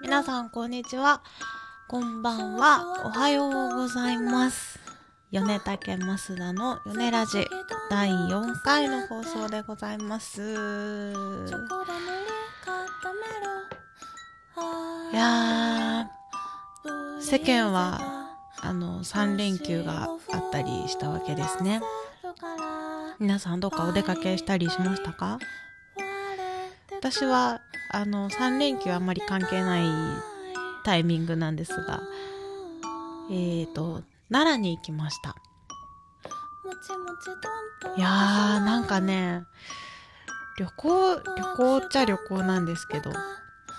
皆さんこんにちは、こんばんは、おはようございます。米竹増田の米ラジ第4回の放送でございます。いやー、世間は3連休があったりしたわけですね。皆さんどっかお出かけしたりしましたか？私は3連休あんまり関係ないタイミングなんですが、奈良に行きました。いやー、なんかね、旅行っちゃ旅行なんですけど、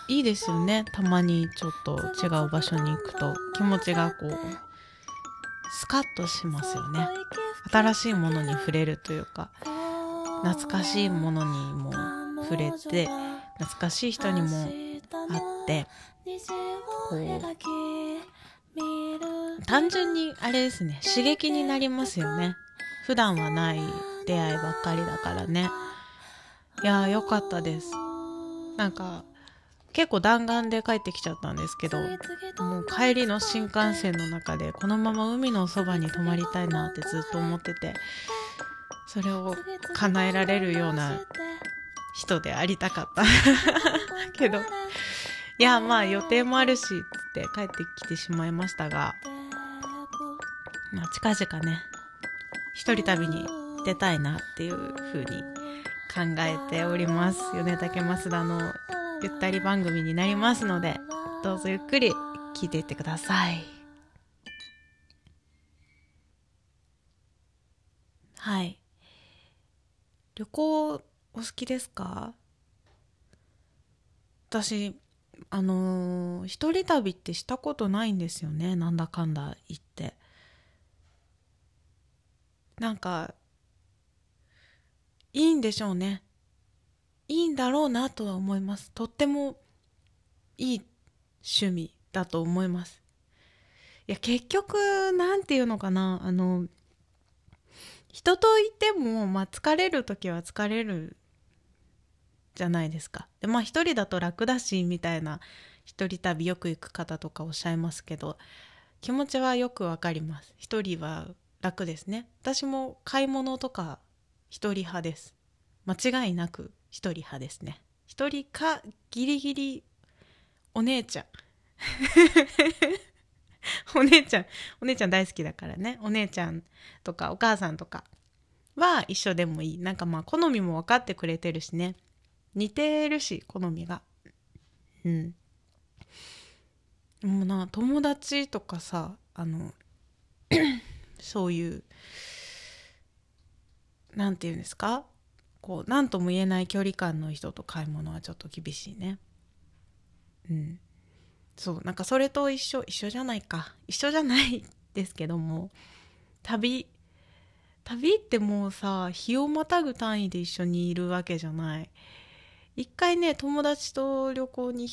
いいですよね。たまにちょっと違う場所に行くと気持ちがこうスカッとしますよね。新しいものに触れるというか、懐かしいものにも触れて、懐かしい人にも会って、こう単純にあれですね、刺激になりますよね。普段はない出会いばっかりだからね。いやー、良かったです。なんか結構弾丸で帰ってきちゃったんですけど、もう帰りの新幹線の中でこのまま海のそばに泊まりたいなってずっと思ってて、それを叶えられるような人でありたかったけど、いやまあ予定もあるしって帰ってきてしまいましたが、まあ近々ね、一人旅に出たいなっていう風に考えております。米竹増田のゆったり番組になりますので、どうぞゆっくり聞いていってください。はい。旅行お好きですか？私一人旅ってしたことないんですよね。なんだかんだ言って、なんかいいんでしょうね。いいんだろうなとは思います。とってもいい趣味だと思います。いや、結局なんていうのかな、人といても、まあ、疲れる時は疲れるじゃないですか。で、まあ一人だと楽だしみたいな、一人旅よく行く方とかおっしゃいますけど、気持ちはよくわかります。一人は楽ですね。私も買い物とか一人派です。間違いなく一人派ですね。一人かギリギリお姉ちゃんお姉ちゃん大好きだからね。お姉ちゃんとかお母さんとかは一緒でもいい。なんかまあ好みも分かってくれてるしね、似てるし好みが。うん。もうな、友達とかさ、そういうなんていうんですか、こう何とも言えない距離感の人と買い物はちょっと厳しいね。うん。そう、なんかそれと一緒じゃないか。一緒じゃないですけども、旅ってもうさ、日をまたぐ単位で一緒にいるわけじゃない。一回ね、友達と旅行に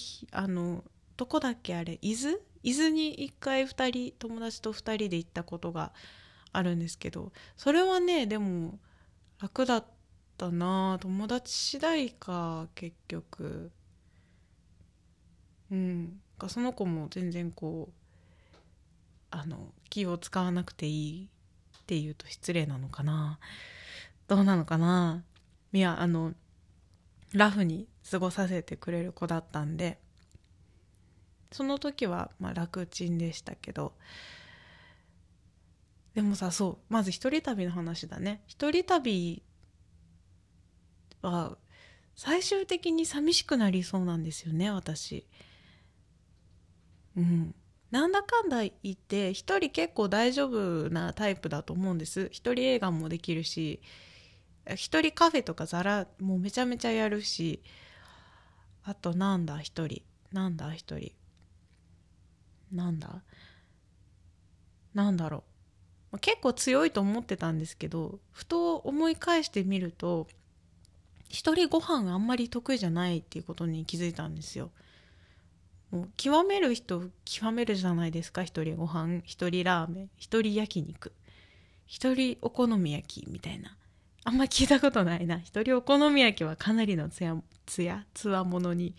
どこだっけあれ、伊豆に一回友達と二人で行ったことがあるんですけど、それはね、でも楽だった。友達次第か、結局。うん。その子も全然こう気を使わなくていいっていうと失礼なのかな、どうなのかな。いや、ラフに過ごさせてくれる子だったんで、その時はまあ楽ちんでしたけど。でもさ、そう、まず一人旅の話だね。一人旅は最終的に寂しくなりそうなんですよね、私。うん。なんだかんだ言って一人結構大丈夫なタイプだと思うんです。一人映画もできるし、一人カフェとかザラもうめちゃめちゃやるし、あとなんだろう、結構強いと思ってたんですけど、ふと思い返してみると一人ご飯あんまり得意じゃないっていうことに気づいたんですよ。もう極める人極めるじゃないですか。一人ご飯、一人ラーメン、一人焼肉、一人お好み焼きみたいな。あんま聞いたことないな。一人お好み焼きはかなりのつわものに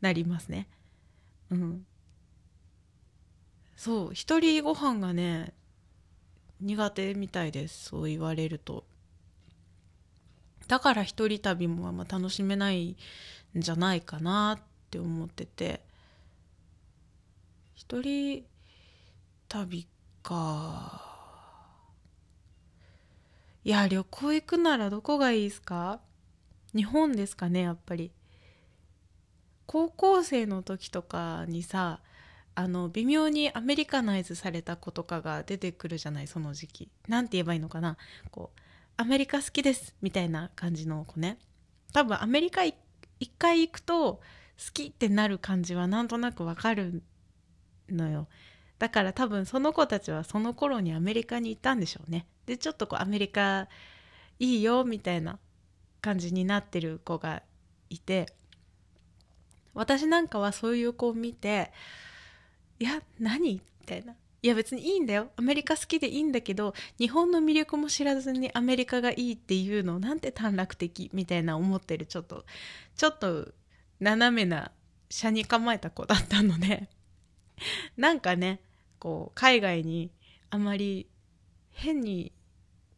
なりますね。うん。そう、一人ご飯がね、苦手みたいです。そう言われると。だから一人旅もあんま楽しめないんじゃないかなって思ってて。一人旅か。いや、旅行行くならどこがいいですか？日本ですかね、やっぱり。高校生の時とかにさ、微妙にアメリカナイズされた子とかが出てくるじゃない、その時期。なんて言えばいいのかな、こうアメリカ好きですみたいな感じの子ね。多分アメリカ一回行くと好きってなる感じはなんとなくわかるのよ。だから多分その子たちはその頃にアメリカに行ったんでしょうね。でちょっとこうアメリカいいよみたいな感じになってる子がいて、私なんかはそういう子を見て、いや何みたいな、いや別にいいんだよ、アメリカ好きでいいんだけど、日本の魅力も知らずにアメリカがいいっていうのなんて短絡的みたいな思ってる、ちょっと斜めな斜に構えた子だったのでなんかね、こう海外にあまり変に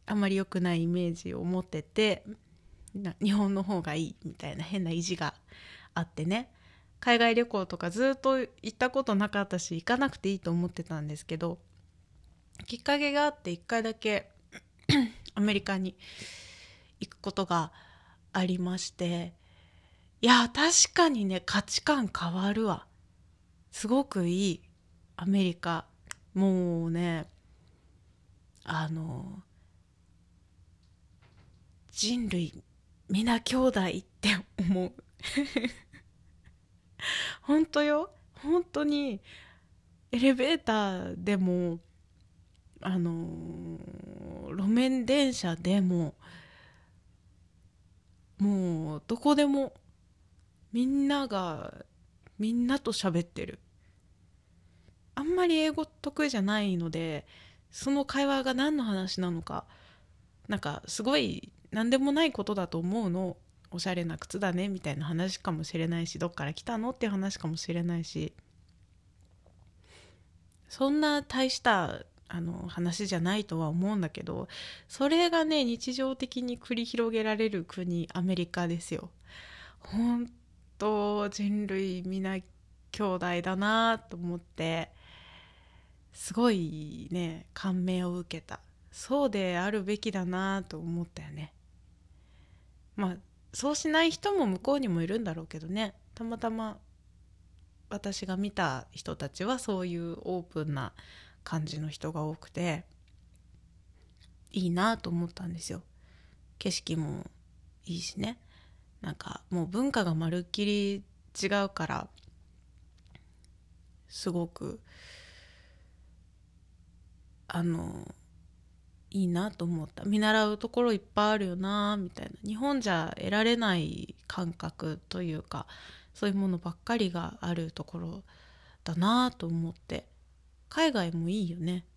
あまり良くないイメージを持ってて、日本の方がいいみたいな変な意地があってね、海外旅行とかずっと行ったことなかったし、行かなくていいと思ってたんですけど、きっかけがあって一回だけアメリカに行くことがありまして、いや確かにね、価値観変わるわ。すごくいい、アメリカ。もうね、人類みな兄弟って思う本当よ、本当にエレベーターでも路面電車でももうどこでもみんなと喋ってる。あんまり英語得意じゃないので、その会話が何の話なのか、なんかすごい何でもないことだと思うの。おしゃれな靴だねみたいな話かもしれないし、どっから来たのって話かもしれないし、そんな大した話じゃないとは思うんだけど、それがね日常的に繰り広げられる国、アメリカですよ。本当人類みな兄弟だなと思って、すごいね感銘を受けた。そうであるべきだなと思ったよね。まあそうしない人も向こうにもいるんだろうけどね、たまたま私が見た人たちはそういうオープンな感じの人が多くていいなと思ったんですよ。景色もいいしね、なんかもう文化がまるっきり違うから、すごくいいなと思った。見習うところいっぱいあるよなみたいな、日本じゃ得られない感覚というか、そういうものばっかりがあるところだなと思って、海外もいいよねって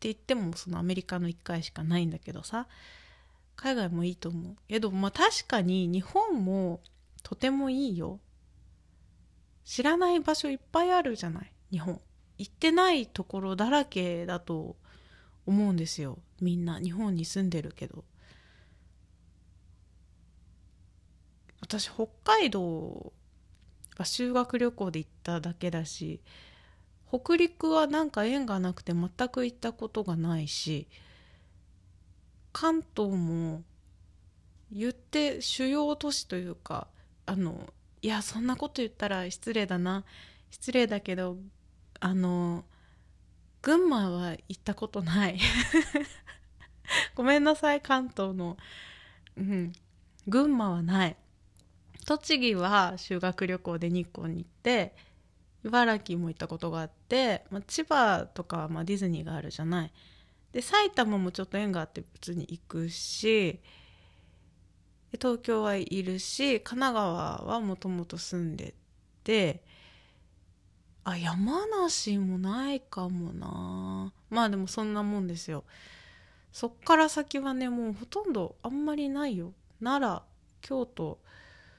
言ってもそのアメリカの1回しかないんだけどさ、海外もいいと思うけど、まあ確かに日本もとてもいいよ。知らない場所いっぱいあるじゃない、日本行ってないところだらけだと思うんですよ。みんな日本に住んでるけど、私北海道は修学旅行で行っただけだし、北陸はなんか縁がなくて全く行ったことがないし、関東も言って主要都市というか、いやそんなこと言ったら失礼だけど群馬は行ったことないごめんなさい関東の、群馬はない。栃木は修学旅行で日光に行って、茨城も行ったことがあって、まあ、千葉とかはまあディズニーがあるじゃない。で埼玉もちょっと縁があって普通に行くし、東京はいるし、神奈川はもともと住んでて、あ、山梨もないかもな。まあでもそんなもんですよ。そっから先はねもうほとんどあんまりないよ。奈良、京都、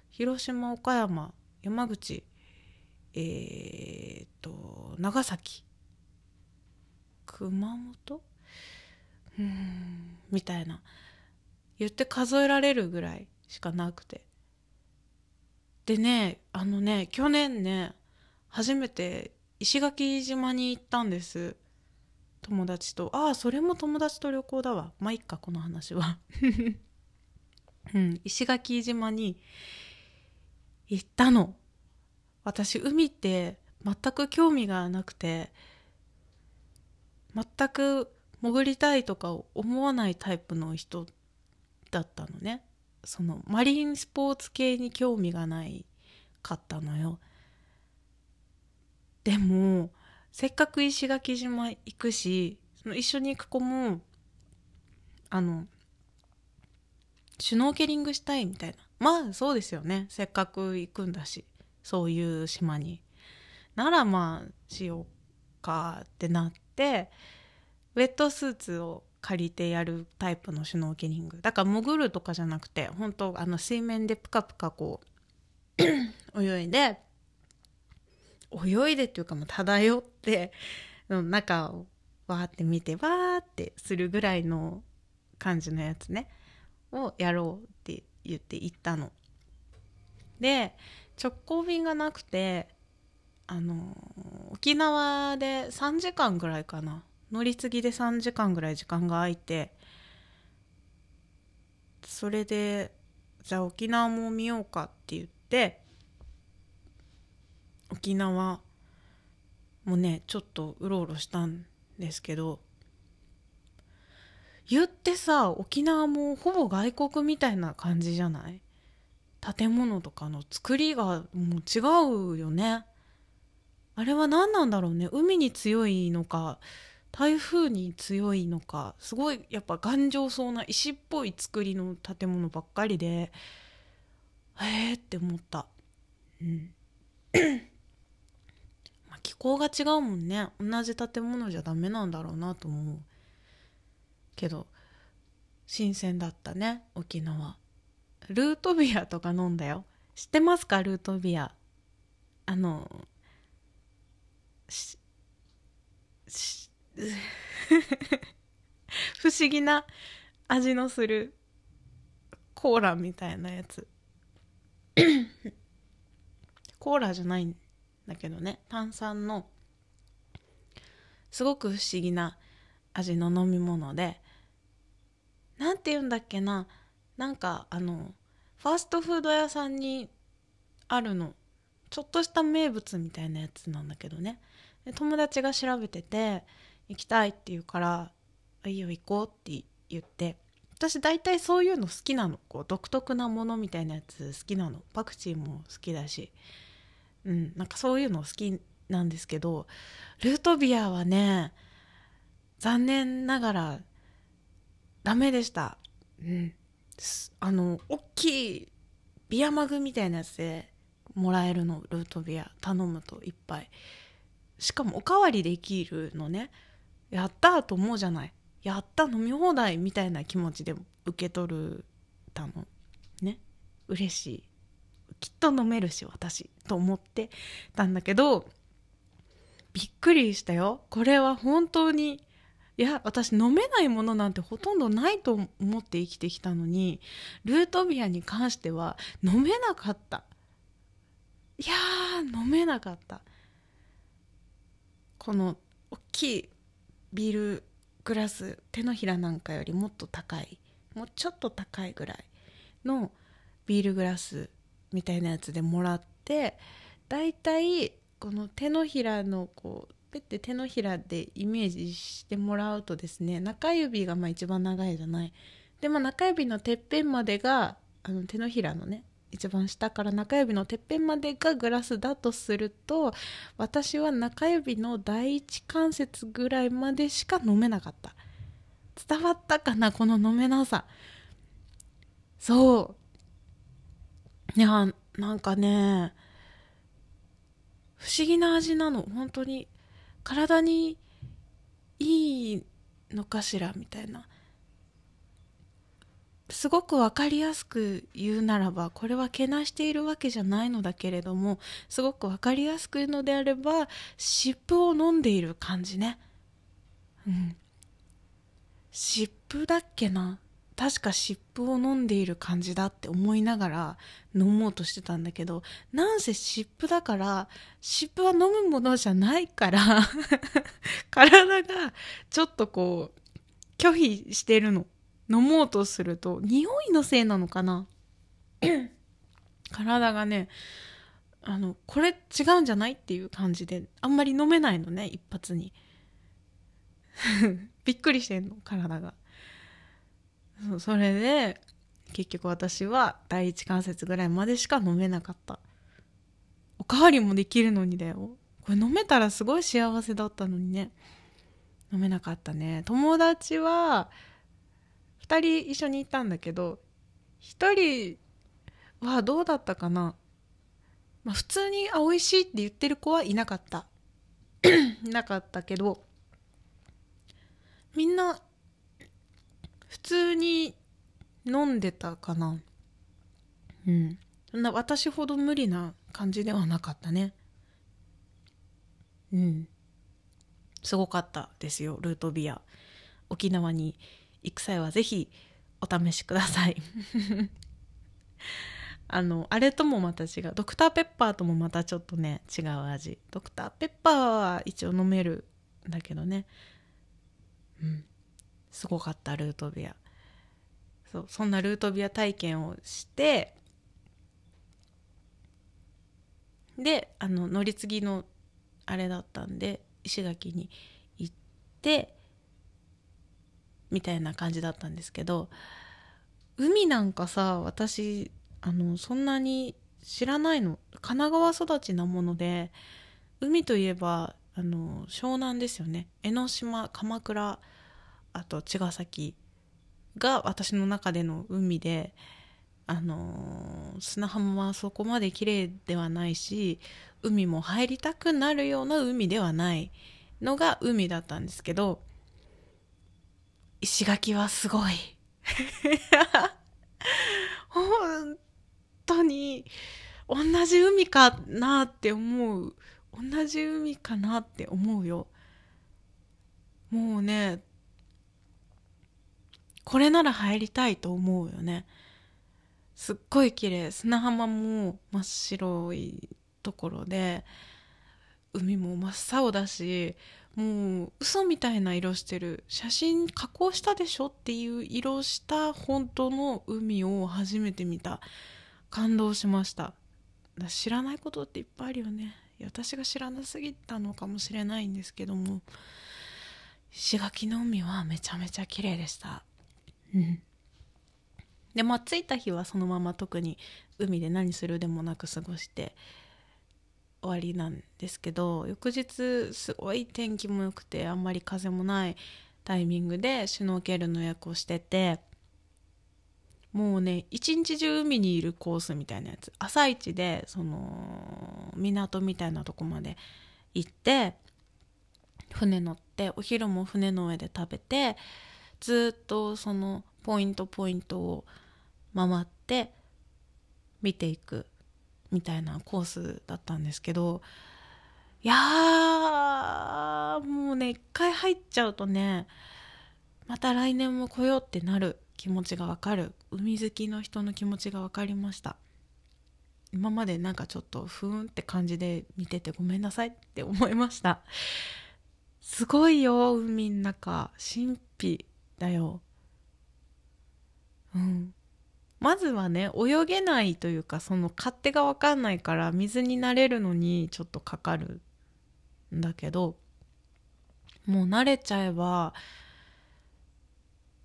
広島、岡山、山口、長崎、熊本、みたいな、言って数えられるぐらいしかなくて。でね、去年ね、初めて石垣島に行ったんです、友達と。ああ、それも友達と旅行だわ。まあいっか、この話は石垣島に行ったの。私、海って全く興味がなくて、全く潜りたいとか思わないタイプの人だったのね。そのマリンスポーツ系に興味がないかったのよ。でもせっかく石垣島行くし、その一緒に行く子もシュノーケリングしたいみたいな。まあそうですよね、せっかく行くんだし、そういう島にならまあしようかってなって、ウェットスーツを借りてやるタイプのシュノーケリングだから、潜るとかじゃなくて、本当水面でプカプカこう泳いでっていうか、もう漂って中をわーって見てわーってするぐらいの感じのやつね、をやろうって言って行ったの。で、直行便がなくて、沖縄で3時間ぐらいかな、乗り継ぎで3時間ぐらい時間が空いて、それでじゃあ沖縄も見ようかって言って、沖縄もねちょっとうろうろしたんですけど、言ってさ、沖縄もほぼ外国みたいな感じじゃない？建物とかの作りがもう違うよね。あれは何なんだろうね。海に強いのか台風に強いのか、すごいやっぱ頑丈そうな石っぽい作りの建物ばっかりで、って思った。まあ気候が違うもんね。同じ建物じゃダメなんだろうなと思うけど、新鮮だったね、沖縄。ルートビアとか飲んだよ。知ってますか、ルートビア。不思議な味のするコーラみたいなやつコーラじゃないんだけどね、炭酸のすごく不思議な味の飲み物で、なんて言うんだっけな、なんかファーストフード屋さんにあるの、ちょっとした名物みたいなやつなんだけどね。で、友達が調べてて、行きたいって言うから、いいよ行こうって言って。私大体そういうの好きなの、こう独特なものみたいなやつ好きなの。パクチーも好きだし、なんかそういうの好きなんですけど、ルートビアはね、残念ながらダメでした、大きいビアマグみたいなやつでもらえるの、ルートビア頼むといっぱい、しかもおかわりできるのね。やったと思うじゃない、やった飲み放題みたいな気持ちで受け取るたのね、嬉しい、きっと飲めるし私と思ってたんだけど、びっくりしたよ。これは本当に、いや私飲めないものなんてほとんどないと思って生きてきたのに、ルートビアに関しては飲めなかった。いや飲めなかった。この大きいビールグラス、手のひらなんかよりもっと高い、もうちょっと高いぐらいのビールグラスみたいなやつでもらって、だいたいこの手のひらのこうペッて手のひらでイメージしてもらうとですね、中指がまあ一番長いじゃない。でも中指のてっぺんまでが手のひらのね、一番下から中指のてっぺんまでがグラスだとすると、私は中指の第一関節ぐらいまでしか飲めなかった。伝わったかな、この飲めなさ。そういや、なんかね、不思議な味なの。本当に体にいいのかしらみたいな、すごく分かりやすく言うならば、これはけなしているわけじゃないのだけれども、すごく分かりやすく言うのであれば、湿布を飲んでいる感じね。うん。湿布だっけな、確か湿布を飲んでいる感じだって思いながら飲もうとしてたんだけど、なんせ湿布だから、湿布は飲むものじゃないから体がちょっとこう拒否してるの。飲もうとすると匂いのせいなのかな体がね、これ違うんじゃないっていう感じであんまり飲めないのね、一発にびっくりしてんの、体が。それで結局私は第一関節ぐらいまでしか飲めなかった。おかわりもできるのにだよ。これ飲めたらすごい幸せだったのにね、飲めなかったね。友達は2人一緒に行ったんだけど、1人はどうだったかな、普通に美味しいって言ってる子はいなかったなかったけど、みんな普通に飲んでたかな。うん。そんな私ほど無理な感じではなかったね。うん。すごかったですよ、ルートビア。沖縄に行く際はぜひお試しくださいあれともまた違う、ドクターペッパーともまたちょっとね違う味。ドクターペッパーは一応飲めるんだけどね。うん。すごかったルートビア。そんなルートビア体験をして、で乗り継ぎのあれだったんで石垣に行ってみたいな感じだったんですけど、海なんかさ、私そんなに知らないの。神奈川育ちなもので、海といえば湘南ですよね。江ノ島、鎌倉、あと茅ヶ崎が私の中での海で、砂浜はそこまで綺麗ではないし、海も入りたくなるような海ではないのが海だったんですけど、石垣はすごい本当に同じ海かなって思う。同じ海かなって思うよ。もうね、これなら入りたいと思うよね。すっごい綺麗、砂浜も真っ白いところで、海も真っ青だし、もう嘘みたいな色してる。写真加工したでしょっていう色した本当の海を初めて見た。感動しました。知らないことっていっぱいあるよね。私が知らなすぎたのかもしれないんですけども、石垣の海はめちゃめちゃ綺麗でした。うん、で着いた日はそのまま特に海で何するでもなく過ごして終わりなんですけど、翌日すごい天気も良くてあんまり風もないタイミングでシュノーケルの予約をしてて、もうね一日中海にいるコースみたいなやつ。朝一でその港みたいなとこまで行って、船乗ってお昼も船の上で食べて、ずっとそのポイントを回って見ていくみたいなコースだったんですけど、いやーもうね、一回入っちゃうとね、また来年も来ようってなる気持ちがわかる。海好きの人の気持ちがわかりました。今までなんかちょっとふーんって感じで見ててごめんなさいって思いました。すごいよ、海の中神秘だよ。うん、まずはね、泳げないというか、その勝手が分かんないから水に慣れるのにちょっとかかるんだけど、もう慣れちゃえば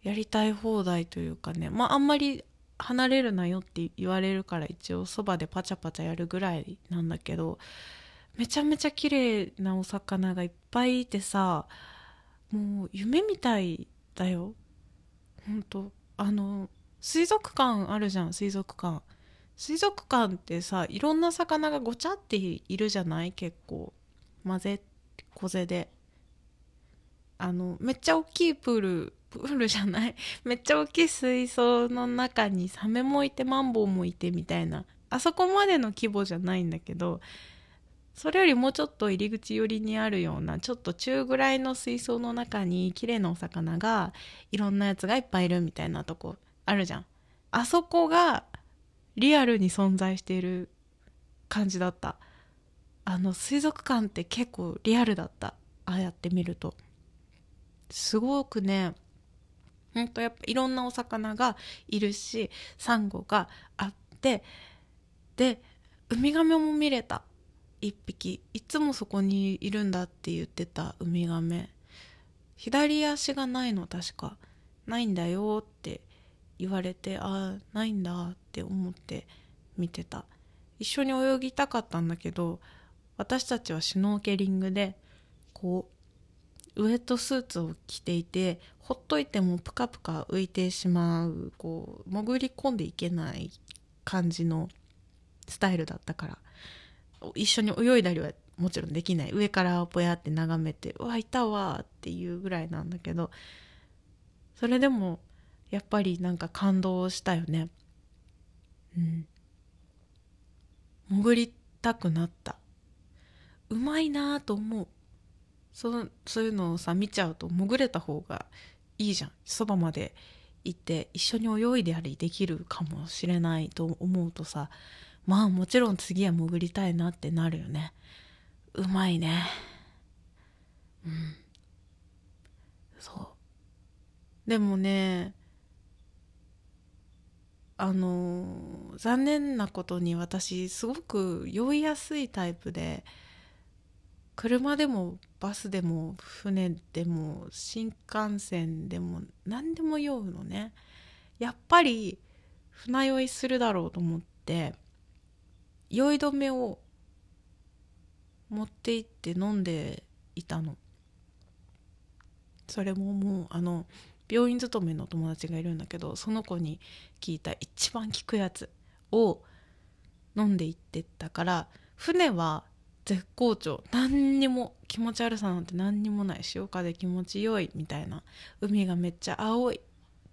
やりたい放題というかね。あんまり離れるなよって言われるから、一応そばでパチャパチャやるぐらいなんだけど、めちゃめちゃ綺麗なお魚がいっぱいいてさ、もう夢みたいだよ、ほんと。水族館あるじゃん、水族館。水族館ってさ、いろんな魚がごちゃっているじゃない、結構混ぜこぜで。めっちゃ大きいプールプールじゃないめっちゃ大きい水槽の中にサメもいてマンボウもいてみたいな、あそこまでの規模じゃないんだけど、それよりもうちょっと入り口寄りにあるようなちょっと中ぐらいの水槽の中に綺麗なお魚がいろんなやつがいっぱいいるみたいなとこあるじゃん。あそこがリアルに存在している感じだった。水族館って結構リアルだった。ああやって見るとすごくね、ほんとやっぱいろんなお魚がいるしサンゴがあって、でウミガメも見れた。一匹いつもそこにいるんだって言ってたウミガメ、左足がないの、確かないんだよって言われて、ああないんだって思って見てた。一緒に泳ぎたかったんだけど、私たちはシュノーケリングでこうウエットスーツを着ていて、ほっといてもプカプカ浮いてしまう、こう潜り込んでいけない感じのスタイルだったから、一緒に泳いだりはもちろんできない。上からぼやって眺めて、うわいたわっていうぐらいなんだけど、それでもやっぱりなんか感動したよね。うん。潜りたくなった。うまいなと思う。そういうのをさ見ちゃうと潜れた方がいいじゃん。そばまで行って一緒に泳いでやりできるかもしれないと思うとさ、まあもちろん次は潜りたいなってなるよね。うまいね。うん。そう。でもね、残念なことに私すごく酔いやすいタイプで、車でもバスでも船でも新幹線でも何でも酔うのね。やっぱり船酔いするだろうと思って、酔い止めを持って行って飲んでいたの。それももう病院勤めの友達がいるんだけど、その子に聞いた一番効くやつを飲んでいってたから、船は絶好調、何にも気持ち悪さなんて何にもない、潮風気持ちよいみたいな、海がめっちゃ青いっ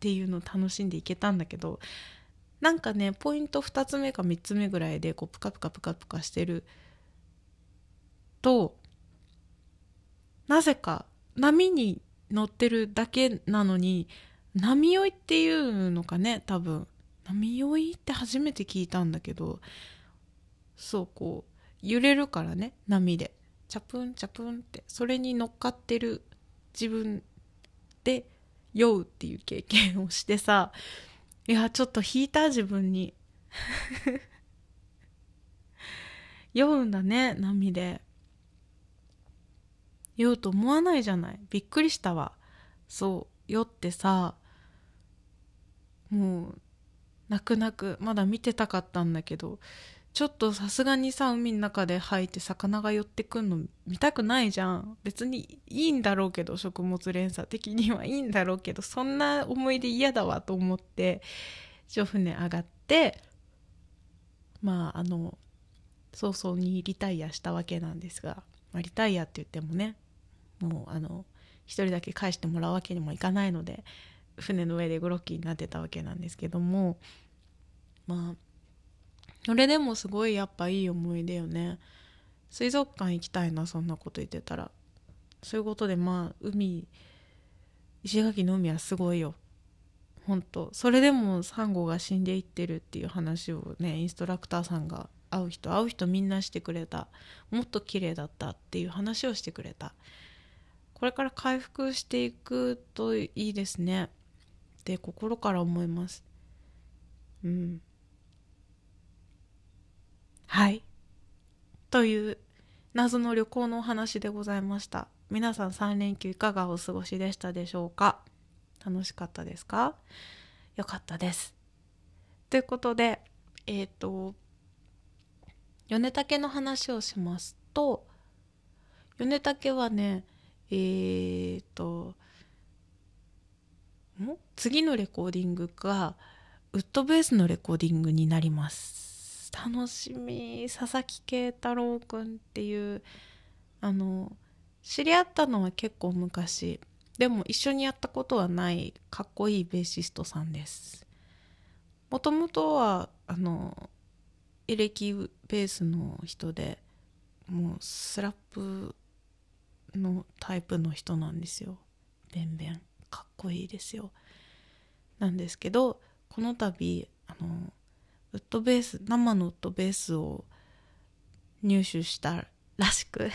ていうのを楽しんでいけたんだけど、なんかねポイント2つ目か3つ目ぐらいでこうプカプカプカプカしてると、なぜか波に乗ってるだけなのに、波酔いっていうのかね、多分波酔いって初めて聞いたんだけど、そうこう揺れるからね、波でチャプンチャプンって、それに乗っかってる自分で酔うっていう経験をしてさ、いやちょっと引いた自分に酔うんだね、波で酔うと思わないじゃない。びっくりしたわ。そう酔ってさ、もう泣く泣くまだ見てたかったんだけど、ちょっとさすがにさ海の中で吐いて魚が寄ってくんの見たくないじゃん。別にいいんだろうけど、食物連鎖的にはいいんだろうけど、そんな思い出嫌だわと思って、船上がって、まあ早々にリタイアしたわけなんですが、まあ、リタイアって言ってもね、もう一人だけ返してもらうわけにもいかないので、船の上でグロッキーになってたわけなんですけども、まあそれでもすごいやっぱいい思い出よね。水族館行きたいな、そんなこと言ってたら。そういうことで、まあ石垣の海はすごいよ、ほんと。それでもサンゴが死んでいってるっていう話をね、インストラクターさんが会う人みんなしてくれた。もっと綺麗だったっていう話をしてくれた。これから回復していくといいですねって心から思います。うん。はい、という謎の旅行のお話でございました。皆さん3連休いかがお過ごしでしたでしょうか。楽しかったですか。よかったです。ということで米竹の話をしますと、米竹はね次のレコーディングがウッドベースのレコーディングになります。楽しみ。佐々木慶太郎くんっていう知り合ったのは結構昔、でも一緒にやったことはないかっこいいベーシストさんです。もともとはエレキベースの人で、もうスラップのタイプの人なんですよ。ベンベンかっこいいですよ。なんですけど、この度ウッドベース、生のウッドベースを入手したらしく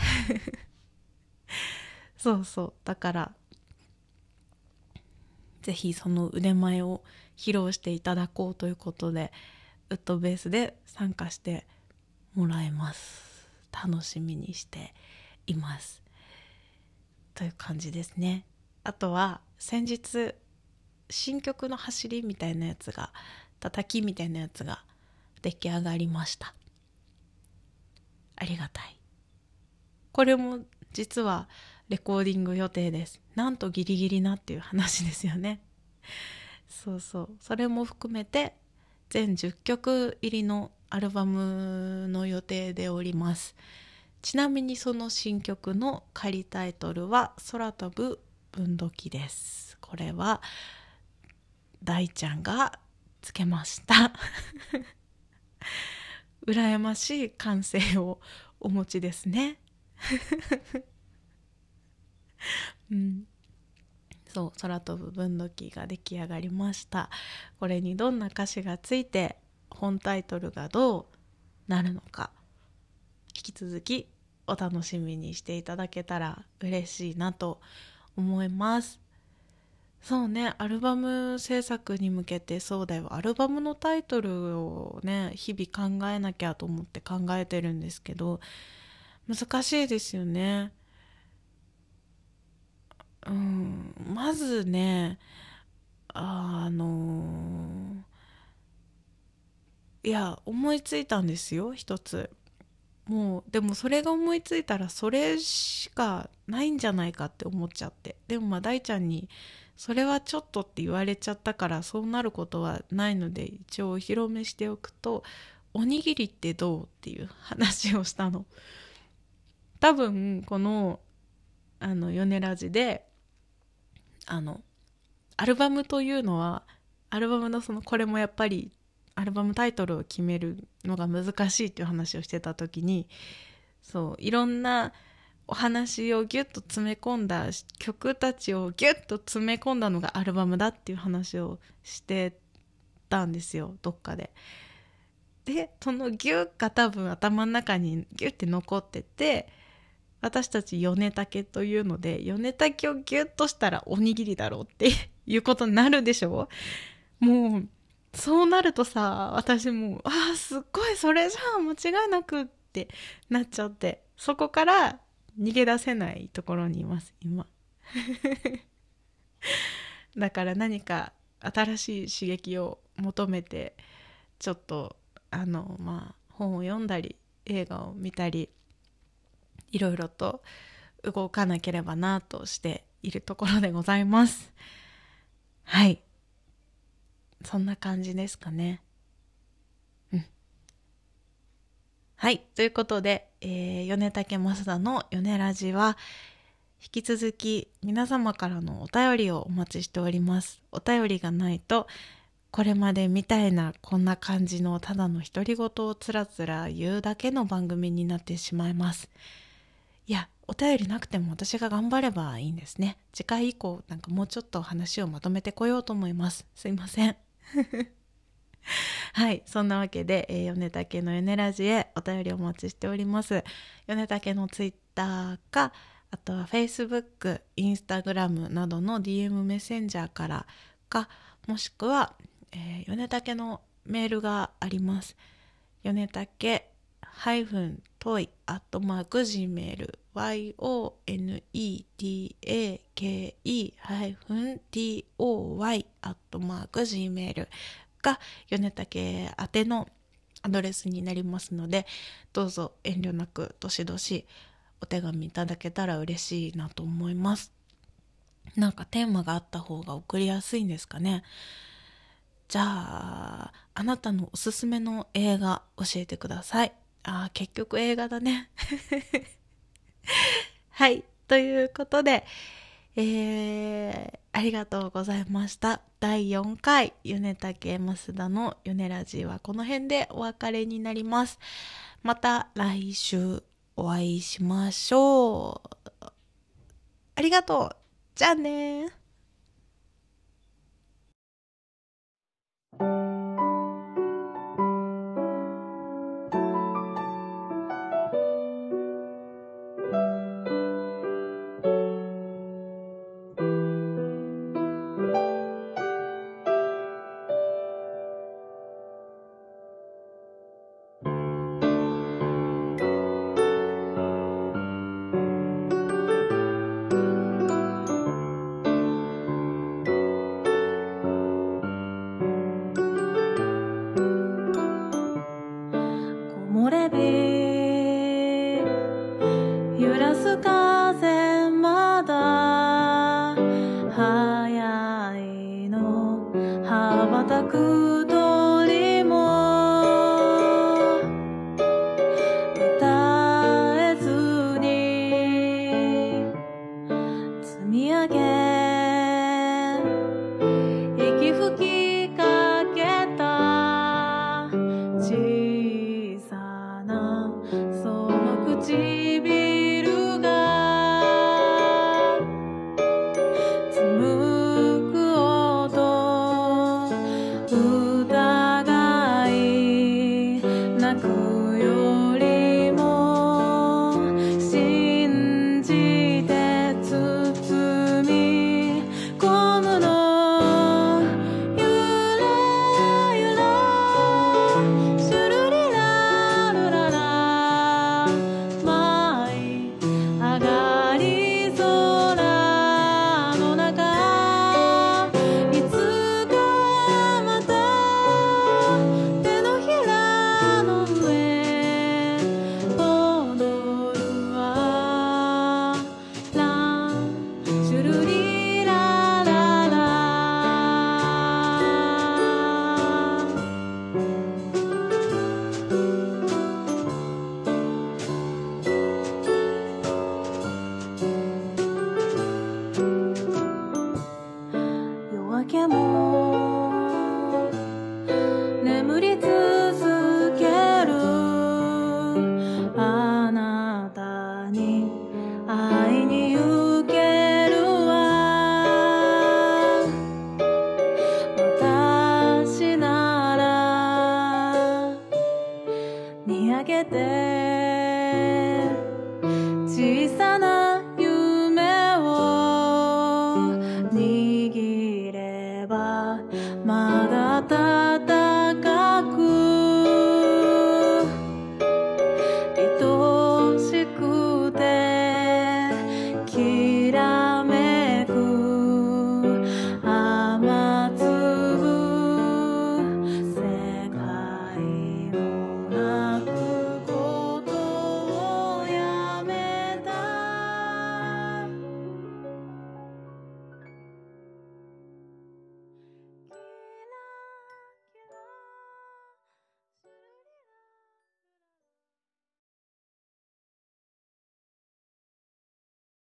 そうそう、だからぜひその腕前を披露していただこうということで、ウッドベースで参加してもらえます。楽しみにしていますという感じですね。あとは先日新曲の走りみたいなやつが、叩きみたいなやつが出来上がりました。ありがたい。これも実はレコーディング予定です。なんとギリギリなっていう話ですよね。そうそう、それも含めて全10曲入りのアルバムの予定でおります。ちなみにその新曲の仮タイトルは空飛ぶ分度器です。これは大ちゃんがつけました羨ましい感性をお持ちですね、そう、空飛ぶ分度器が出来上がりました。これにどんな歌詞がついて本タイトルがどうなるのか、引き続きお楽しみにしていただけたら嬉しいなと思います。そうね、アルバム制作に向けて、そうだよ、アルバムのタイトルをね、日々考えなきゃと思って考えてるんですけど、難しいですよね。まずね、いや、思いついたんですよ、一つ。もうでもそれが思いついたらそれしかないんじゃないかって思っちゃって、でもまあ大ちゃんにそれはちょっとって言われちゃったから、そうなることはないので一応お披露目しておくと、おにぎりってどうっていう話をしたの。多分このヨネラジでアルバムというのは、アルバムのそのこれもやっぱりアルバムタイトルを決めるのが難しいっていう話をしてた時に、そういろんなお話をギュッと詰め込んだ曲たちをギュッと詰め込んだのがアルバムだっていう話をしてたんですよ、どっかで。でそのギュッが多分頭の中にギュッて残ってて、私たちヨネタケというので、ヨネタケをギュッとしたらおにぎりだろうっていうことになるでしょ。もうそうなるとさ、私もうすっごいそれじゃん間違いなくってなっちゃって、そこから逃げ出せないところにいます今だから何か新しい刺激を求めて、ちょっと本を読んだり映画を見たり、いろいろと動かなければなとしているところでございます。はい、そんな感じですかね。はい、ということで、米竹増田の米ラジは引き続き皆様からのお便りをお待ちしております。お便りがないと、これまでみたいなこんな感じのただの独り言をつらつら言うだけの番組になってしまいます。いや、お便りなくても私が頑張ればいいんですね。次回以降なんかもうちょっと話をまとめてこようと思います。すいませんはい、そんなわけで、米竹の米ラジへお便りお待ちしております。米竹のツイッターか、あとは Facebook、Instagram などの DM メッセンジャーからか、もしくは、米竹のメールがあります。米竹toy@gmail yonetake-toy@gmail が米竹宛てのアドレスになりますので、どうぞ遠慮なくどしどしお手紙いただけたら嬉しいなと思います。なんかテーマがあった方が送りやすいんですかね。じゃあ、あなたのおすすめの映画教えてください。結局映画だねはい、ということで、ありがとうございました。第4回ゆねたけますだのゆねラジはこの辺でお別れになります。また来週お会いしましょう。ありがとう。じゃあね。